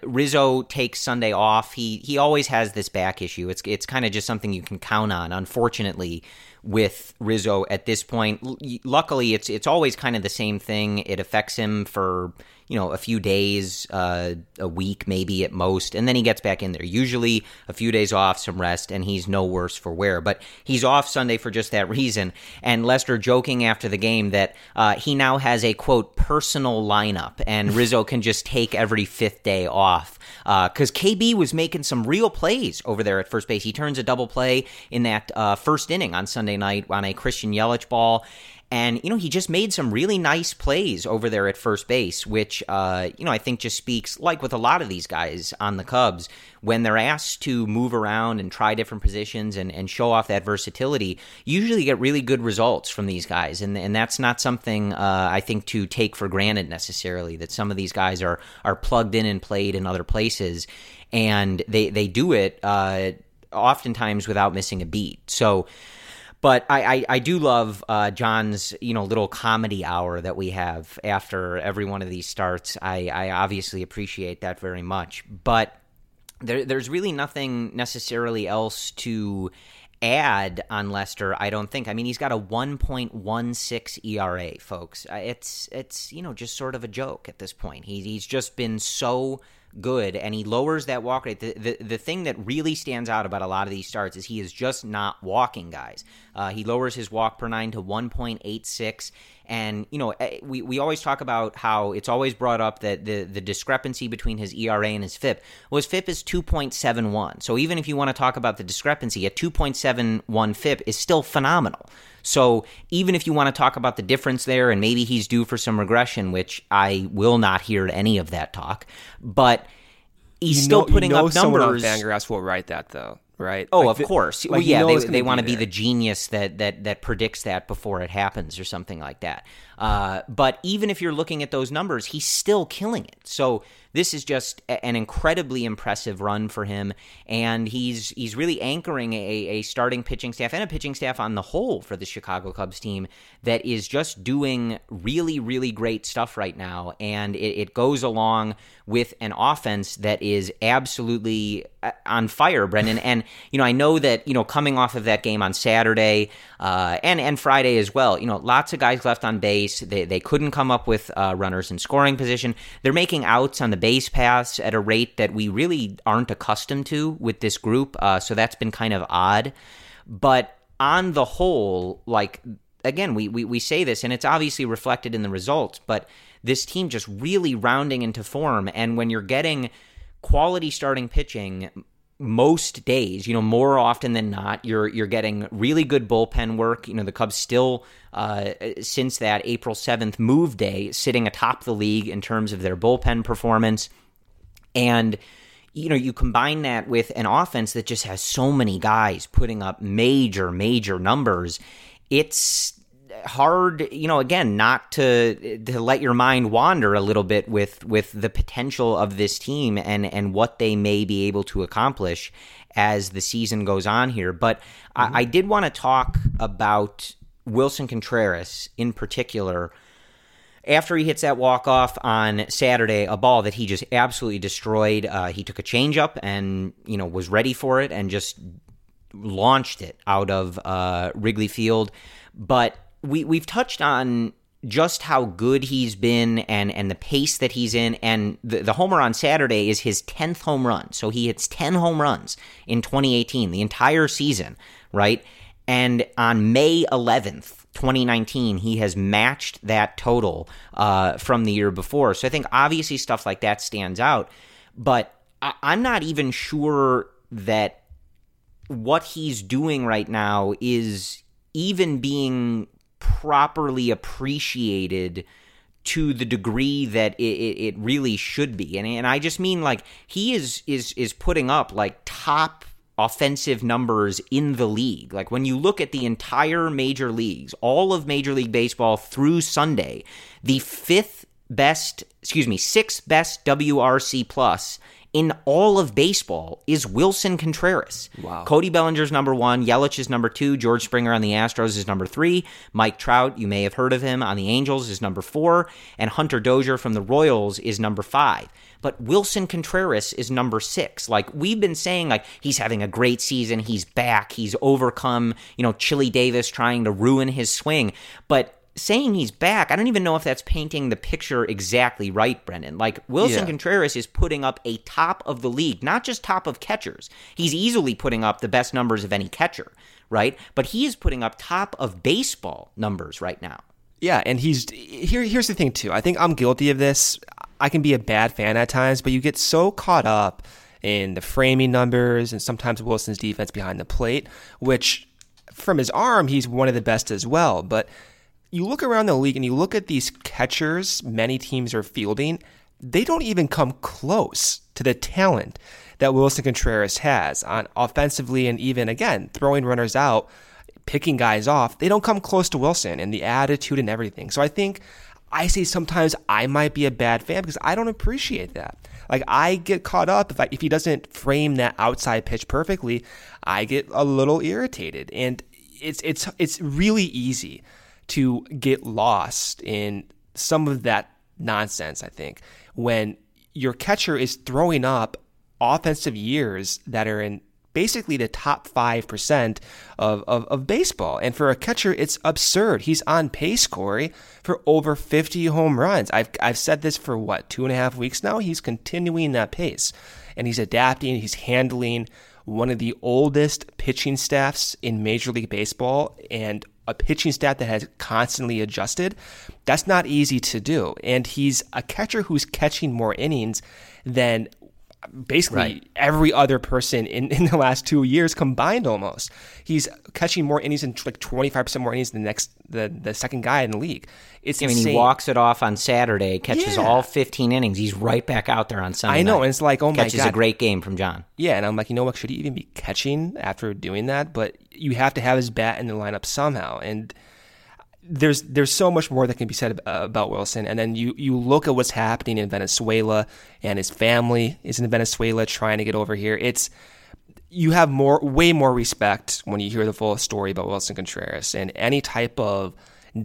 Rizzo takes Sunday off. He always has this back issue. It's kind of just something you can count on, unfortunately, with Rizzo at this point. Luckily, it's always kind of the same thing. It affects him for a few days, a week maybe at most, and then he gets back in there. Usually a few days off, some rest, and he's no worse for wear. But he's off Sunday for just that reason. And Lester joking after the game that he now has a, quote, personal lineup, and Rizzo can just take every fifth day off. Because KB was making some real plays over there at first base. He turns a double play in that first inning on Sunday night on a Christian Yelich ball. And, he just made some really nice plays over there at first base, which, I think just speaks, like with a lot of these guys on the Cubs, when they're asked to move around and try different positions and show off that versatility, you usually get really good results from these guys. And that's not something I think to take for granted necessarily, that some of these guys are plugged in and played in other places. And they do it oftentimes without missing a beat. So... But I do love John's little comedy hour that we have after every one of these starts. I obviously appreciate that very much. But there's really nothing necessarily else to add on Lester, I don't think. I mean, he's got a 1.16 ERA, folks. It's just sort of a joke at this point. He's just been so good, and he lowers that walk rate. The thing that really stands out about a lot of these starts is he is just not walking guys. He lowers his walk per nine to 1.86, and we always talk about how it's always brought up that the discrepancy between his ERA and his FIP was FIP is 2.71. So even if you want to talk about the discrepancy, a 2.71 FIP is still phenomenal. So even if you want to talk about the difference there, and maybe he's due for some regression, which I will not hear any of that talk, but he's still putting up numbers. Someone on Fangraphs will write that, though, right? Oh, of course. Well, yeah, they want to be the genius that predicts that before it happens or something like that. But even if you're looking at those numbers, he's still killing it. So this is just an incredibly impressive run for him, and he's really anchoring a starting pitching staff and a pitching staff on the whole for the Chicago Cubs team that is just doing really, really great stuff right now, and it goes along with an offense that is absolutely on fire, Brendan. And, I know that, coming off of that game on Saturday and Friday as well, lots of guys left on base. They couldn't come up with runners in scoring position. They're making outs on the base paths at a rate that we really aren't accustomed to with this group, so that's been kind of odd. But on the whole, again, we say this, and it's obviously reflected in the results, but this team just really rounding into form, and when you're getting quality starting pitching most days, more often than not, you're getting really good bullpen work. The Cubs still, since that April 7th move day, sitting atop the league in terms of their bullpen performance. And, you combine that with an offense that just has so many guys putting up major, major numbers. It's hard, again, not to let your mind wander a little bit with the potential of this team and what they may be able to accomplish as the season goes on here. But I did want to talk about Willson Contreras in particular. After he hits that walk-off on Saturday, a ball that he just absolutely destroyed, he took a changeup and, was ready for it and just launched it out of Wrigley Field. But we've touched on just how good he's been and the pace that he's in, and the homer on Saturday is his 10th home run. So he hits 10 home runs in 2018, the entire season, right? And on May 11th, 2019, he has matched that total from the year before. So I think obviously stuff like that stands out, but I'm not even sure that what he's doing right now is even being properly appreciated to the degree that it really should be. And I just mean, he is putting up, top offensive numbers in the league. When you look at the entire major leagues, all of Major League Baseball through Sunday, the sixth best WRC plus in all of baseball is Willson Contreras. Wow. Cody Bellinger's number one, Yelich is number two, George Springer on the Astros is number three, Mike Trout, you may have heard of him, on the Angels is number four, and Hunter Dozier from the Royals is number five. But Willson Contreras is number six. Like, we've been saying, like, he's having a great season, he's back, he's overcome, you know, Chili Davis trying to ruin his swing, but saying he's back, I don't even know if that's painting the picture exactly right, Brendan. Like, Willson Contreras is putting up a top of the league, not just top of catchers. He's easily putting up the best numbers of any catcher, right? But he is putting up top of baseball numbers right now. Yeah, and he's here's the thing, too. I think I'm guilty of this. I can be a bad fan at times, but you get so caught up in the framing numbers and sometimes Wilson's defense behind the plate, which from his arm, he's one of the best as well, but you look around the league and you look at these catchers many teams are fielding, they don't even come close to the talent that Willson Contreras has on offensively and even, again, throwing runners out, picking guys off. They don't come close to Willson and the attitude and everything. So I think I say sometimes I might be a bad fan because I don't appreciate that. Like, I get caught up. If he doesn't frame that outside pitch perfectly, I get a little irritated. And it's really easy to get lost in some of that nonsense, I think, when your catcher is throwing up offensive years that are in basically the top 5% of baseball. And for a catcher, it's absurd. He's on pace, Corey, for over 50 home runs. I've said this for, 2.5 weeks now? He's continuing that pace. And he's adapting, he's handling one of the oldest pitching staffs in Major League Baseball and a pitching staff that has constantly adjusted. That's not easy to do. And he's a catcher who's catching more innings than basically every other person in the last 2 years combined almost. He's catching more innings and like 25% more innings than the second guy in the league. It's insane. I mean, he walks it off on Saturday, catches all 15 innings. He's right back out there on Sunday. I know, and it's like, oh my God. Catches a great game from John. Yeah, and I'm like, you know what, should he even be catching after doing that? But you have to have his bat in the lineup somehow. And there's so much more that can be said about Willson. And then you look at what's happening in Venezuela, and his family is in Venezuela trying to get over here. You have way more respect when you hear the full story about Willson Contreras, and any type of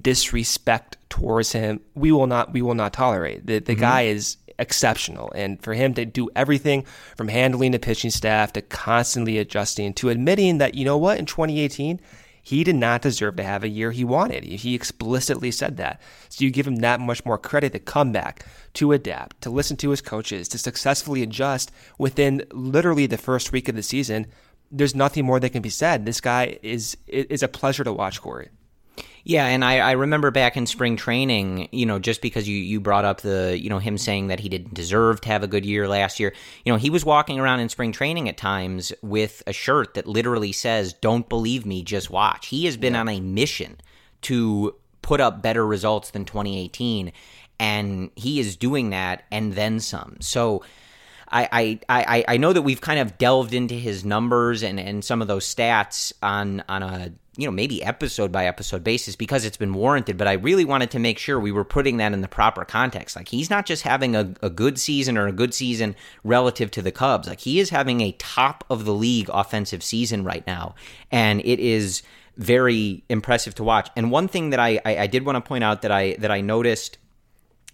disrespect towards him, we will not tolerate. The guy is exceptional, and for him to do everything from handling the pitching staff to constantly adjusting to admitting that, you know what, in 2018 he did not deserve to have a year he wanted. He explicitly said that. So you give him that much more credit to come back, to adapt, to listen to his coaches, to successfully adjust within literally the first week of the season. There's nothing more that can be said. This guy is a pleasure to watch, Corey. Yeah, and I remember back in spring training, you know, just because you brought up the, you know, him saying that he didn't deserve to have a good year last year. You know, he was walking around in spring training at times with a shirt that literally says, "Don't believe me, just watch." He has been on a mission to put up better results than 2018, and he is doing that and then some. So I know that we've kind of delved into his numbers and some of those stats on a, you know, maybe episode by episode basis because it's been warranted, but I really wanted to make sure we were putting that in the proper context. Like, he's not just having a good season or a good season relative to the Cubs. Like, he is having a top of the league offensive season right now, and it is very impressive to watch. And one thing that I did want to point out that I noticed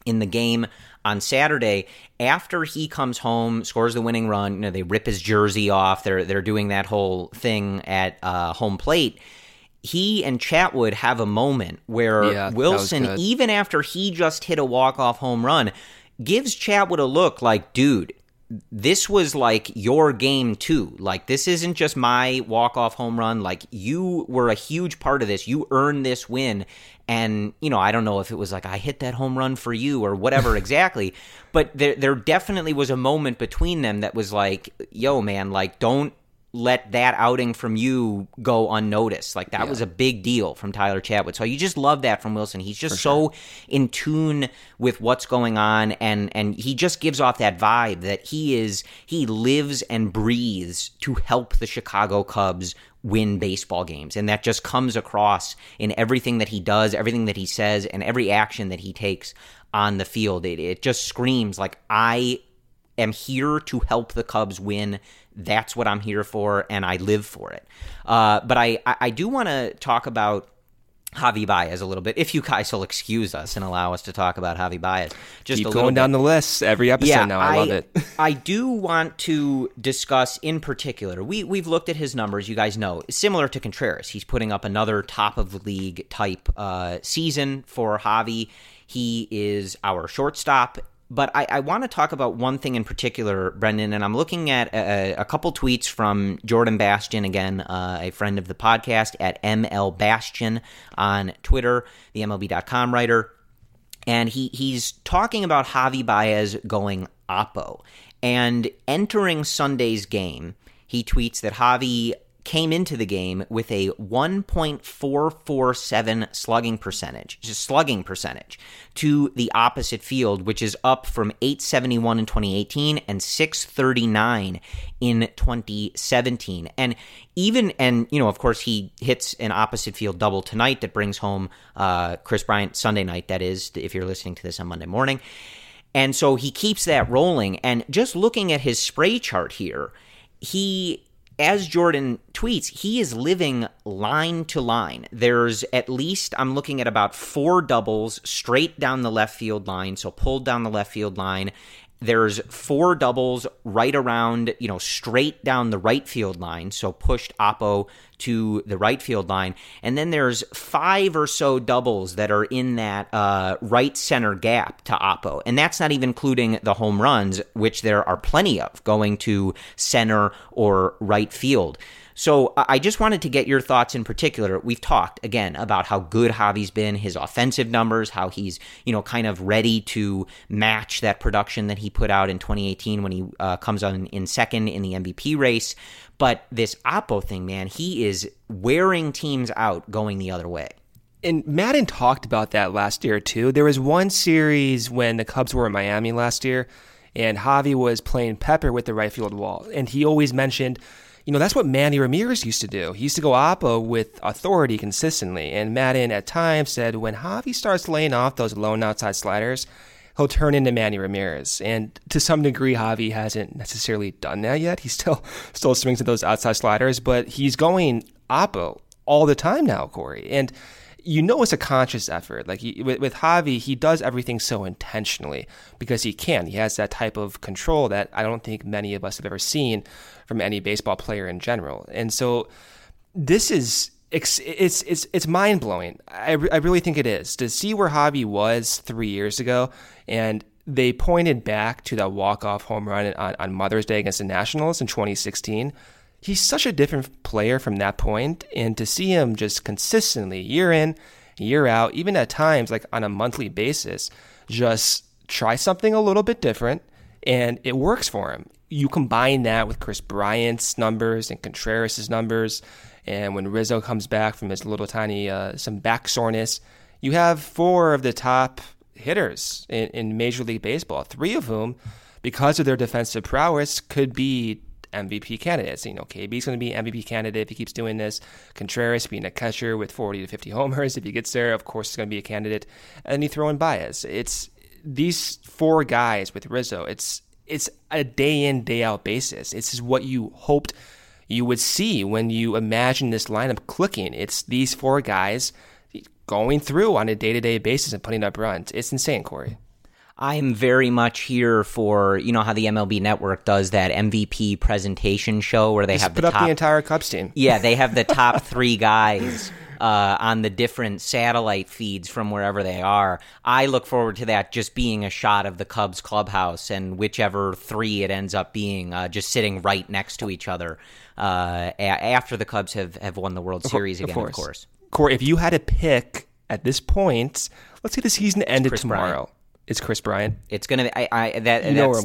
in the game on Saturday, after he comes home, scores the winning run, you know, they rip his jersey off. They're doing that whole thing at home plate. He and Chatwood have a moment where Willson, even after he just hit a walk-off home run, gives Chatwood a look like, dude, this was like your game too. Like, this isn't just my walk-off home run. Like, you were a huge part of this. You earned this win. And, you know, I don't know if it was like, I hit that home run for you or whatever exactly, but there definitely was a moment between them that was like, yo, man, like, don't let that outing from you go unnoticed. Like, that was a big deal from Tyler Chatwood. So you just love that from Willson. He's just so in tune with what's going on, and he just gives off that vibe that he lives and breathes to help the Chicago Cubs win baseball games, and that just comes across in everything that he does, everything that he says, and every action that he takes on the field. It just screams like, I am here to help the Cubs win. That's what I'm here for, and I live for it. But I do want to talk about Javi Baez a little bit, if you guys will excuse us and allow us to talk about Javi Baez. Just keep going down the list every episode now. I love it. I do want to discuss in particular, we've looked at his numbers, you guys know, similar to Contreras. He's putting up another top-of-the-league type season for Javi. He is our shortstop. But I want to talk about one thing in particular, Brendan, and I'm looking at a couple tweets from Jordan Bastian, again, a friend of the podcast, at ML Bastian on Twitter, the MLB.com writer. And he's talking about Javi Baez going oppo. And entering Sunday's game, he tweets that Javi came into the game with a 1.447 slugging percentage to the opposite field, which is up from 871 in 2018 and 639 in 2017. Of course, he hits an opposite field double tonight that brings home Kris Bryant Sunday night, that is, if you're listening to this on Monday morning. And so he keeps that rolling. And just looking at his spray chart here, as Jordan tweets, he is living line to line. There's at least, I'm looking at about four doubles straight down the left field line, so pulled down the left field line. There's four doubles right around, straight down the right field line, so pushed oppo to the right field line. And then there's five or so doubles that are in that right center gap to oppo. And that's not even including the home runs, which there are plenty of, going to center or right field. So I just wanted to get your thoughts in particular. We've talked, again, about how good Javi's been, his offensive numbers, how he's, kind of ready to match that production that he put out in 2018 when he comes on in second in the MVP race. But this oppo thing, man, he is wearing teams out going the other way. And Maddon talked about that last year, too. There was one series when the Cubs were in Miami last year, and Javi was playing pepper with the right field wall. And he always mentioned, that's what Manny Ramirez used to do. He used to go oppo with authority consistently. And Maddon at times said when Javi starts laying off those lone outside sliders, he'll turn into Manny Ramirez. And to some degree, Javi hasn't necessarily done that yet. He still swings at those outside sliders, but he's going oppo all the time now, Corey. And it's a conscious effort. Like with Javi, he does everything so intentionally because he can. He has that type of control that I don't think many of us have ever seen from any baseball player in general. And so this is, it's mind-blowing. I really think it is. To see where Javi was 3 years ago, and they pointed back to that walk-off home run on Mother's Day against the Nationals in 2016, he's such a different player from that point, and to see him just consistently, year in, year out, even at times, like on a monthly basis, just try something a little bit different, and it works for him. You combine that with Kris Bryant's numbers and Contreras' numbers, and when Rizzo comes back from his little tiny, some back soreness, you have four of the top hitters in Major League Baseball, three of whom, because of their defensive prowess, could be MVP candidates. KB's going to be an MVP candidate if he keeps doing this. Contreras being a catcher with 40 to 50 homers. If he gets there, of course, he's going to be a candidate. And you throw in Baez. It's these four guys with Rizzo. It's a day in, day out basis. It's what you hoped you would see when you imagine this lineup clicking. It's these four guys going through on a day-to-day basis and putting up runs. It's insane, Corey. I am very much here for, how the MLB Network does that MVP presentation show where they just have put up the entire Cubs team. Yeah, they have the top three guys on the different satellite feeds from wherever they are. I look forward to that just being a shot of the Cubs clubhouse and whichever three it ends up being just sitting right next to each other after the Cubs have won the World Series again, of course. Corey, if you had to pick at this point, let's say the season ended tomorrow. It's Kris Bryant. It's gonna be.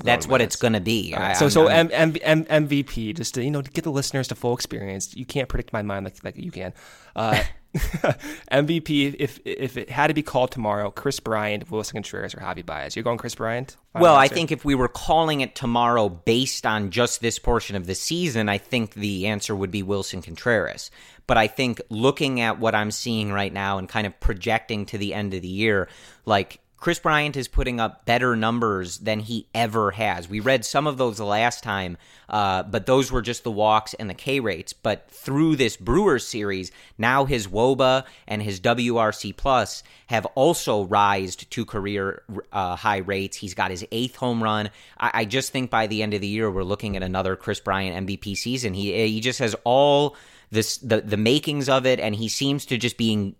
That's what it's gonna be. Right. MVP, just to get the listeners the full experience. You can't predict my mind like you can. MVP, if it had to be called tomorrow, Kris Bryant, Willson Contreras, or Javi Baez. You're going Kris Bryant? Well, answer. I think if we were calling it tomorrow based on just this portion of the season, I think the answer would be Willson Contreras. But I think looking at what I'm seeing right now and kind of projecting to the end of the year, like Kris Bryant is putting up better numbers than he ever has. We read some of those last time, but those were just the walks and the K rates. But through this Brewers series, now his WOBA and his WRC plus have also rised to career high rates. He's got his 8th home run. I just think by the end of the year, we're looking at another Kris Bryant MVP season. He just has all this, the makings of it, and he seems to just be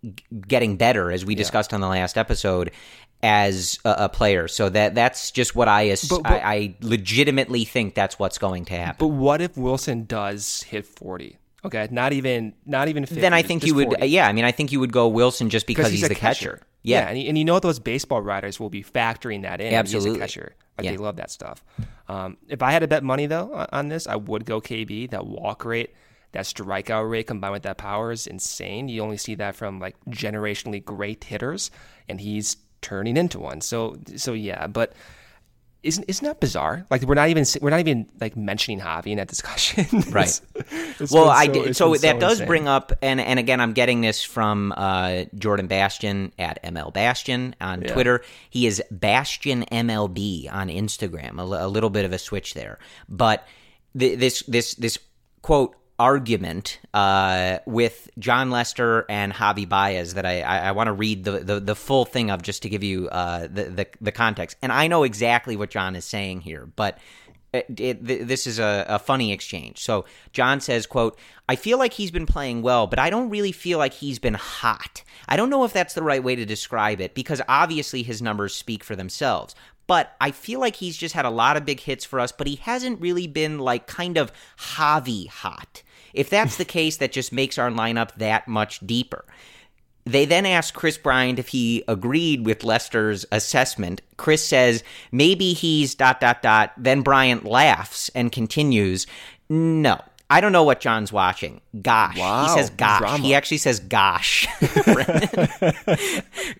getting better, as we discussed on the last episode, as a player. So that's just what I legitimately think that's what's going to happen. But what if Willson does hit 40? Okay, not even 50. Then I think you would 40. Yeah, I mean, I think you would go Willson just because he's the catcher. Yeah, and you know those baseball writers will be factoring that in. Absolutely. He's a catcher. They love that stuff. If I had to bet money, though, on this, I would go KB. That walk rate, that strikeout rate combined with that power is insane. You only see that from, like, generationally great hitters, and he's turning into one. So yeah, but isn't that bizarre? Like, we're not even like mentioning Javi in that discussion. Right. That does bring up, and again, I'm getting this from Jordan Bastion at ML Bastion on Twitter. He is Bastion MLB on Instagram. A little bit of a switch there, but this quote argument with Jon Lester and Javi Baez that I want to read the full thing of, just to give you the context. And I know exactly what Jon is saying here, but this is a funny exchange. So Jon says, quote, "I feel like he's been playing well, but I don't really feel like he's been hot. I don't know if that's the right way to describe it, because obviously his numbers speak for themselves. But I feel like he's just had a lot of big hits for us, but he hasn't really been, like, kind of Javi hot. If that's the case, that just makes our lineup that much deeper." They then asked Kris Bryant if he agreed with Lester's assessment. Kris says, "Maybe he's ... Then Bryant laughs and continues, "No. I don't know what John's watching. Gosh." Wow, he says gosh. Drama. He actually says gosh.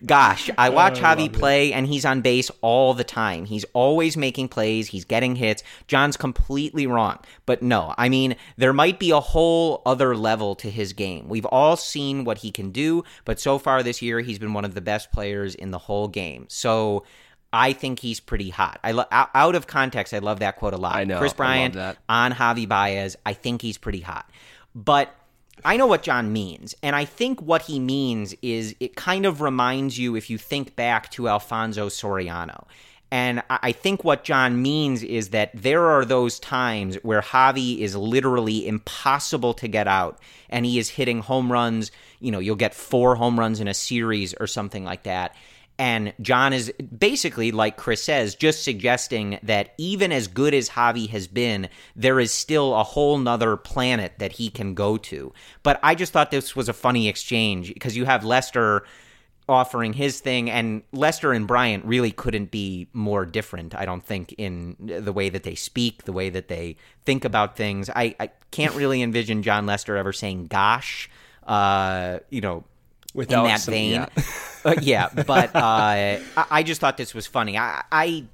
"Gosh, I watch Javi play, and he's on base all the time. He's always making plays. He's getting hits. John's completely wrong. But no, I mean, there might be a whole other level to his game. We've all seen what he can do, but so far this year, he's been one of the best players in the whole game. So I think he's pretty hot." Out of context, I love that quote a lot. I know. Kris Bryant on Javi Baez, "I think he's pretty hot." But I know what Jon means, and I think what he means is it kind of reminds you, if you think back to Alfonso Soriano. And I think what Jon means is that there are those times where Javi is literally impossible to get out, and he is hitting home runs. You know, you'll get 4 home runs in a series or something like that. And Jon is basically, like Kris says, just suggesting that even as good as Javi has been, there is still a whole nother planet that he can go to. But I just thought this was a funny exchange, because you have Lester offering his thing, and Lester and Bryant really couldn't be more different, I don't think, in the way that they speak, the way that they think about things. I can't really envision Jon Lester ever saying gosh, without in that vein. Yeah. I just thought this was funny. I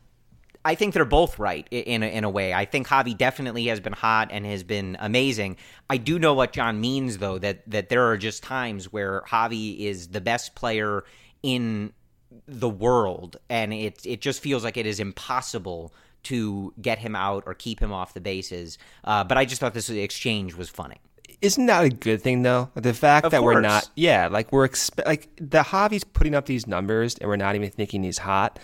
think they're both right in a way. I think Javi definitely has been hot and has been amazing. I do know what Jon means, though, that there are just times where Javi is the best player in the world, and it just feels like it is impossible to get him out or keep him off the bases. But I just thought this exchange was funny. Isn't that a good thing, though? The fact of that course. We're not, yeah, like we're like the Javi's putting up these numbers, and we're not even thinking he's hot.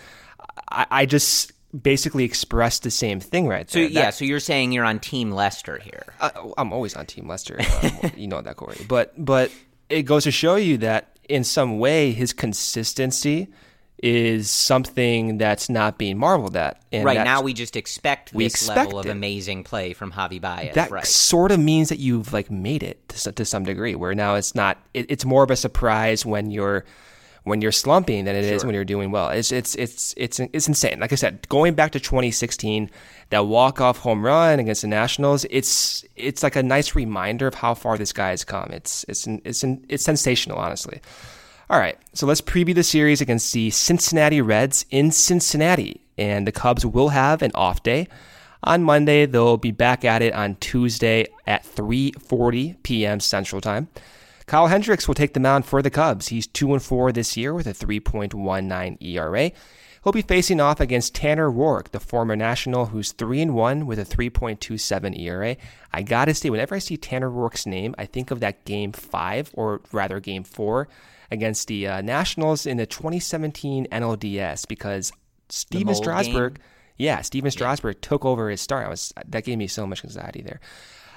I just basically expressed the same thing right there. So so you're saying you're on Team Lester here. I'm always on Team Lester. You know that, Corey. But it goes to show you that in some way his consistency is something that's not being marveled at. And right now we just expect this level of amazing play from Javi Baez. That sort of means that you've like made it to some degree, where now it's not. It's more of a surprise when you're slumping than it is when you're doing well. It's insane. Like I said, going back to 2016, that walk-off home run against the Nationals, it's like a nice reminder of how far this guy has come. It's sensational, honestly. All right, so let's preview the series against the Cincinnati Reds in Cincinnati, and the Cubs will have an off day on Monday. They'll be back at it on Tuesday at 3:40 p.m. Central Time. Kyle Hendricks will take the mound for the Cubs. He's 2-4 this year with a 3.19 ERA. He'll be facing off against Tanner Roark, the former National, who's 3-1 with a 3.27 ERA. I gotta say, whenever I see Tanner Roark's name, I think of that Game 4 against the Nationals in the 2017 NLDS, because Steven Strasburg took over his start. That gave me so much anxiety there.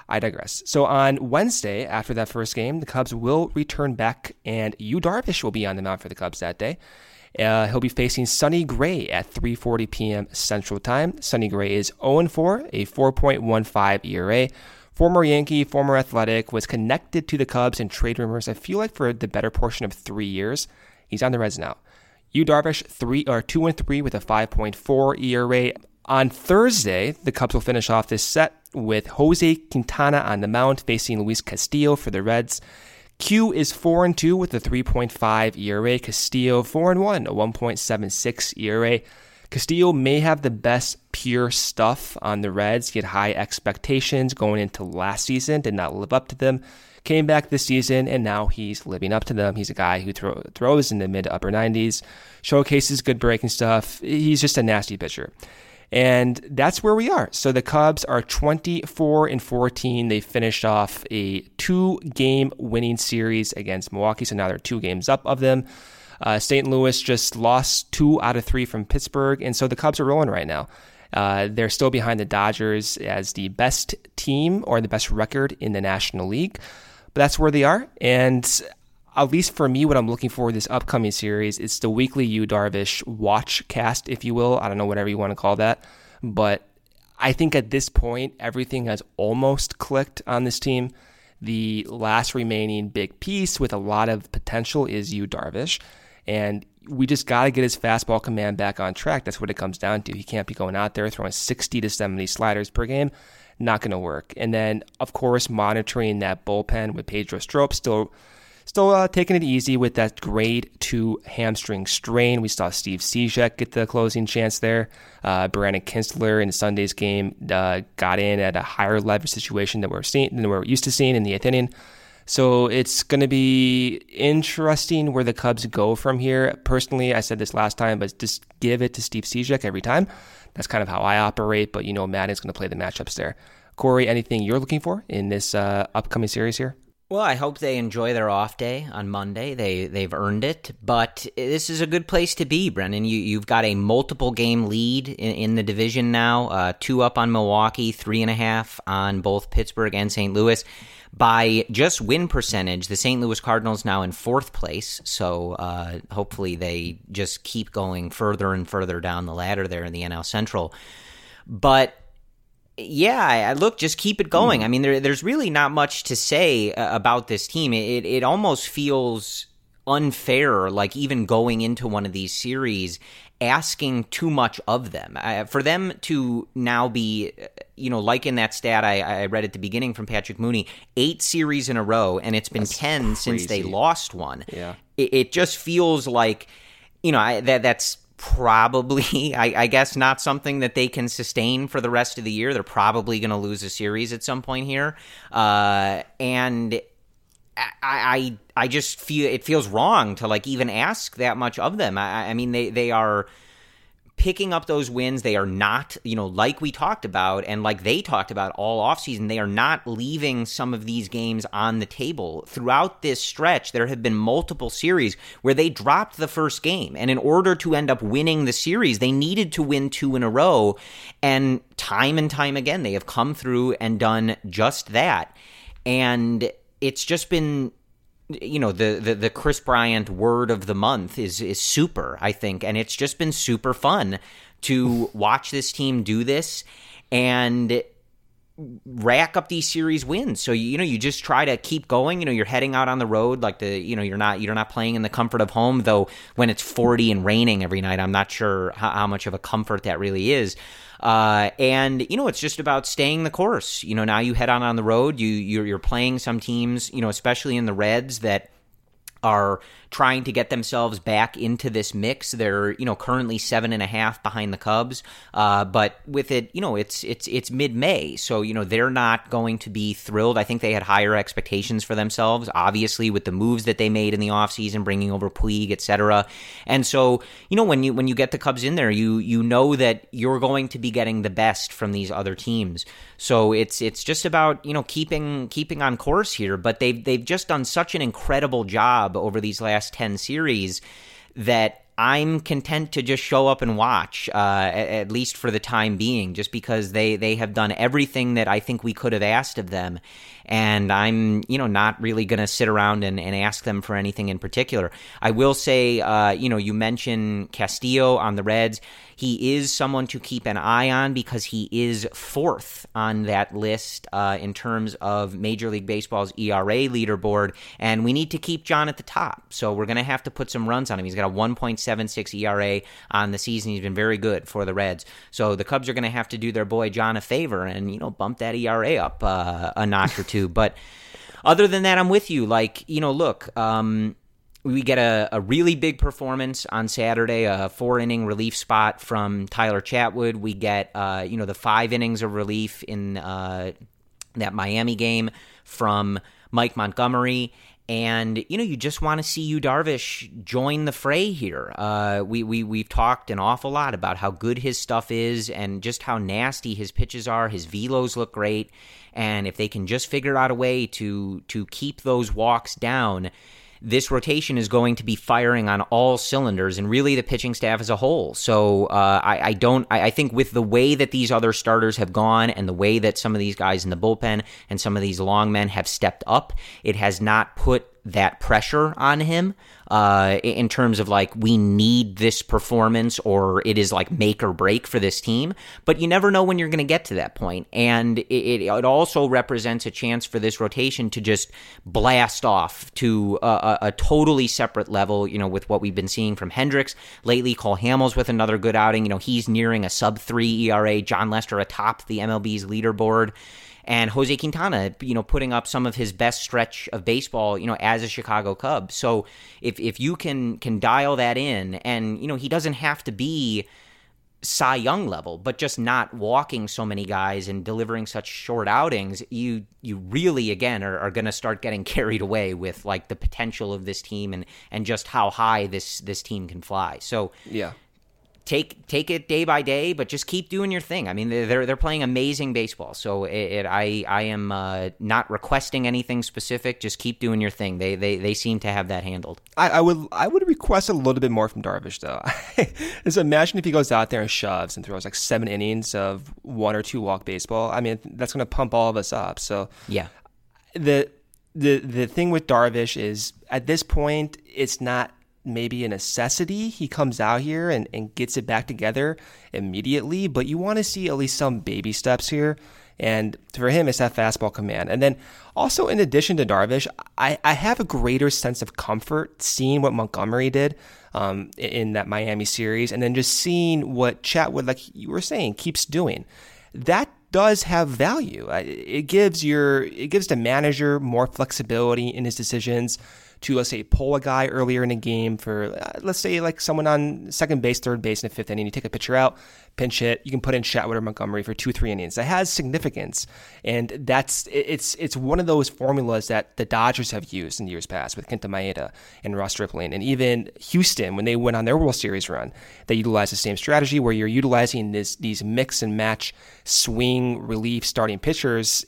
I digress. So on Wednesday, after that first game, the Cubs will return back, and Yu Darvish will be on the mound for the Cubs that day. He'll be facing Sonny Gray at 3:40 p.m. Central Time. Sonny Gray is 0-4, a 4.15 ERA. Former Yankee, former Athletic, was connected to the Cubs in trade rumors, I feel like, for the better portion of 3 years. He's on the Reds now. Yu Darvish 2-3 with a 5.4 ERA. On Thursday, the Cubs will finish off this set with Jose Quintana on the mound facing Luis Castillo for the Reds. Q is 4-2 with a 3.5 ERA. Castillo 4-1, a 1.76 ERA. Castillo may have the best pure stuff on the Reds. He had high expectations going into last season, did not live up to them. Came back this season, and now he's living up to them. He's a guy who throws in the mid to upper 90s, showcases good breaking stuff. He's just a nasty pitcher. And that's where we are. So the Cubs are 24-14. They finished off a 2-game winning series against Milwaukee, so now they're 2 games up of them. St. Louis just lost 2 out of 3 from Pittsburgh, and so the Cubs are rolling right now. They're still behind the Dodgers as the best team or the best record in the National League. But that's where they are. And at least for me, what I'm looking for this upcoming series, it's the weekly Yu Darvish watch cast, if you will. I don't know, whatever you want to call that. But I think at this point, everything has almost clicked on this team. The last remaining big piece with a lot of potential is Yu Darvish. And we just got to get his fastball command back on track. That's what it comes down to. He can't be going out there throwing 60 to 70 sliders per game. Not going to work. And then, of course, monitoring that bullpen with Pedro Strop still taking it easy with that grade 2 hamstring strain. We saw Steve Cishek get the closing chance there. Brandon Kintzler in Sunday's game got in at a higher leverage situation than we're used to seeing in the 8th inning. So it's going to be interesting where the Cubs go from here. Personally, I said this last time, but just give it to Steve Cishek every time. That's kind of how I operate, but Maddon's going to play the matchups there. Corey, anything you're looking for in this upcoming series here? Well, I hope they enjoy their off day on Monday. They've earned it, but this is a good place to be, Brendan. You've got a multiple game lead in the division now, 2 up on Milwaukee, 3.5 on both Pittsburgh and St. Louis. By just win percentage, the St. Louis Cardinals now in 4th place, so hopefully they just keep going further and further down the ladder there in the NL Central. But yeah, look, just keep it going. I mean, there's really not much to say about this team. It almost feels unfair, like even going into one of these series, asking too much of them. For them to now be, like in that stat I read at the beginning from Patrick Mooney, 8 series in a row, and it's been 10 crazy since they lost one. Yeah. It just feels like, that's probably, I guess, not something that they can sustain for the rest of the year. They're probably going to lose a series at some point here. And I just feel it feels wrong to even ask that much of them. I mean, they are picking up those wins. They are not, like we talked about and like they talked about all offseason, they are not leaving some of these games on the table. Throughout this stretch, there have been multiple series where they dropped the first game. And in order to end up winning the series, they needed to win 2 in a row. And time again, they have come through and done just that. And it's just been, the Kris Bryant word of the month is super, I think. And it's just been super fun to watch this team do this and rack up these series wins. So, you just try to keep going. You're heading out on the road like you're not playing in the comfort of home, though when it's 40 and raining every night, I'm not sure how much of a comfort that really is. And it's just about staying the course. Now you head on the road. You're playing some teams, especially in the Reds that are trying to get themselves back into this mix. They're, you know, currently 7.5 behind the Cubs, but with it, you know, it's mid-May, so, you know, they're not going to be thrilled. I think they had higher expectations for themselves, obviously, with the moves that they made in the offseason, bringing over Puig, etc. And so, you know, when you get the Cubs in there, you know that you're going to be getting the best from these other teams. So it's just about, you know, keeping on course here. But they've just done such an incredible job over these last 10 series that I'm content to just show up and watch, at least for the time being, just because they have done everything that I think we could have asked of them. And I'm, you know, not really going to sit around and ask them for anything in particular. I will say, you know, you mentioned Castillo on the Reds. He is someone to keep an eye on because he is 4th on that list in terms of Major League Baseball's ERA leaderboard, and we need to keep John at the top. So we're going to have to put some runs on him. He's got a 1.76 ERA on the season. He's been very good for the Reds. So the Cubs are going to have to do their boy John a favor and, you know, bump that ERA up a notch or two. But other than that, I'm with you. Like, you know, look, we get a really big performance on Saturday, a 4-inning relief spot from Tyler Chatwood. We get, you know, the 5 innings of relief in that Miami game from Mike Montgomery. And, you know, you just want to see Yu Darvish join the fray here. We've talked an awful lot about how good his stuff is and just how nasty his pitches are. His velos look great. And if they can just figure out a way to keep those walks down, this rotation is going to be firing on all cylinders, and really the pitching staff as a whole. So I think with the way that these other starters have gone and the way that some of these guys in the bullpen and some of these long men have stepped up, it has not put that pressure on him in terms of like, we need this performance or it is like make or break for this team. But you never know when you're going to get to that point. And it also represents a chance for this rotation to just blast off to a totally separate level, you know, with what we've been seeing from Hendricks lately. Cole Hamels with another good outing. You know, he's nearing a sub-3 ERA. Jon Lester atop the MLB's leaderboard. And Jose Quintana, you know, putting up some of his best stretch of baseball, you know, as a Chicago Cub. So if you can dial that in, and, you know, he doesn't have to be Cy Young level, but just not walking so many guys and delivering such short outings, you really, again, are going to start getting carried away with, like, the potential of this team and just how high this team can fly. So, yeah. Take it day by day, but just keep doing your thing. I mean, they're playing amazing baseball, so I am not requesting anything specific. Just keep doing your thing. They seem to have that handled. I would request a little bit more from Darvish though. Just imagine if he goes out there and shoves and throws like 7 innings of 1 or 2 walk baseball. I mean, that's going to pump all of us up. So yeah, the thing with Darvish is at this point it's not maybe a necessity. He comes out here and gets it back together immediately, but you want to see at least some baby steps here. And for him, it's that fastball command. And then also, in addition to Darvish, I have a greater sense of comfort seeing what Montgomery did in that Miami series, and then just seeing what Chatwood, like you were saying, keeps doing. That does have value. It gives the manager more flexibility in his decisions to, let's say, pull a guy earlier in a game for, let's say, like someone on second base, third base in the 5th inning. You take a pitcher out, pinch hit. You can put in Chatwood or Montgomery for 2-3 innings. That has significance, and it's one of those formulas that the Dodgers have used in years past with Kenta Maeda and Ross Stripling, and even Houston when they went on their World Series run. They utilized the same strategy where you're utilizing these mix and match swing relief starting pitchers.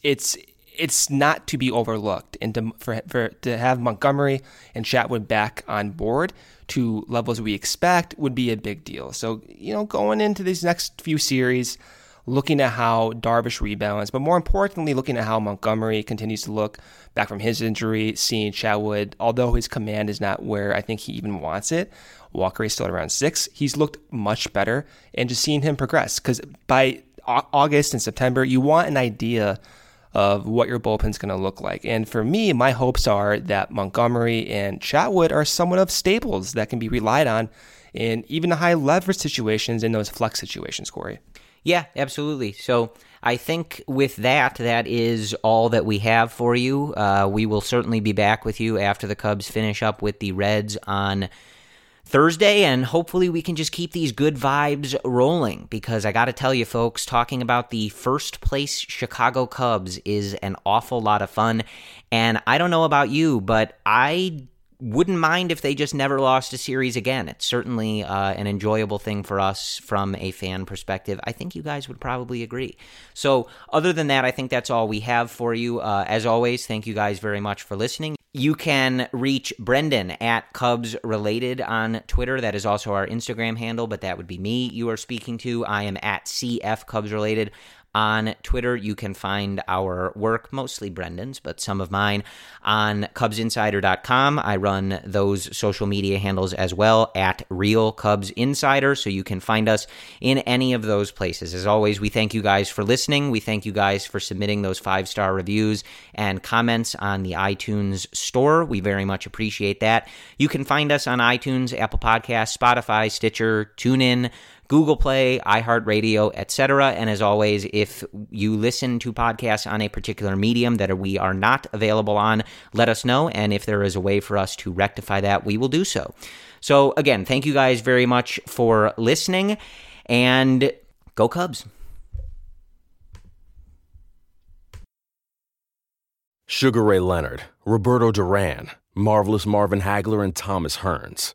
It's not to be overlooked, and to have Montgomery and Chatwood back on board to levels we expect would be a big deal. So, you know, going into these next few series, looking at how Darvish rebounds, but more importantly, looking at how Montgomery continues to look back from his injury, seeing Chatwood, although his command is not where I think he even wants it, walk rate still at around 6, he's looked much better, and just seeing him progress. Because by August and September, you want an idea of what your bullpen's going to look like. And for me, my hopes are that Montgomery and Chatwood are somewhat of staples that can be relied on in even the high leverage situations, in those flex situations, Corey. Yeah, absolutely. So I think with that, that is all that we have for you. We will certainly be back with you after the Cubs finish up with the Reds on Thursday, and hopefully we can just keep these good vibes rolling, because I got to tell you folks, talking about the first place Chicago Cubs is an awful lot of fun, and I don't know about you, but I wouldn't mind if they just never lost a series again. It's certainly an enjoyable thing for us from a fan perspective. I think you guys would probably agree. So other than that, I think that's all we have for you. As always, thank you guys very much for listening. You can reach Brendan at Cubs Related on Twitter. That is also our Instagram handle, but that would be me you are speaking to. I am at CF Cubs Related on Twitter. You can find our work, mostly Brendan's, but some of mine, on CubsInsider.com. I run those social media handles as well, at Real Cubs Insider, so you can find us in any of those places. As always, we thank you guys for listening. We thank you guys for submitting those 5-star reviews and comments on the iTunes store. We very much appreciate that. You can find us on iTunes, Apple Podcasts, Spotify, Stitcher, TuneIn, Google Play, iHeartRadio, etc. And as always, if you listen to podcasts on a particular medium that we are not available on, let us know. And if there is a way for us to rectify that, we will do so. So again, thank you guys very much for listening, and go Cubs. Sugar Ray Leonard, Roberto Duran, Marvelous Marvin Hagler, and Thomas Hearns.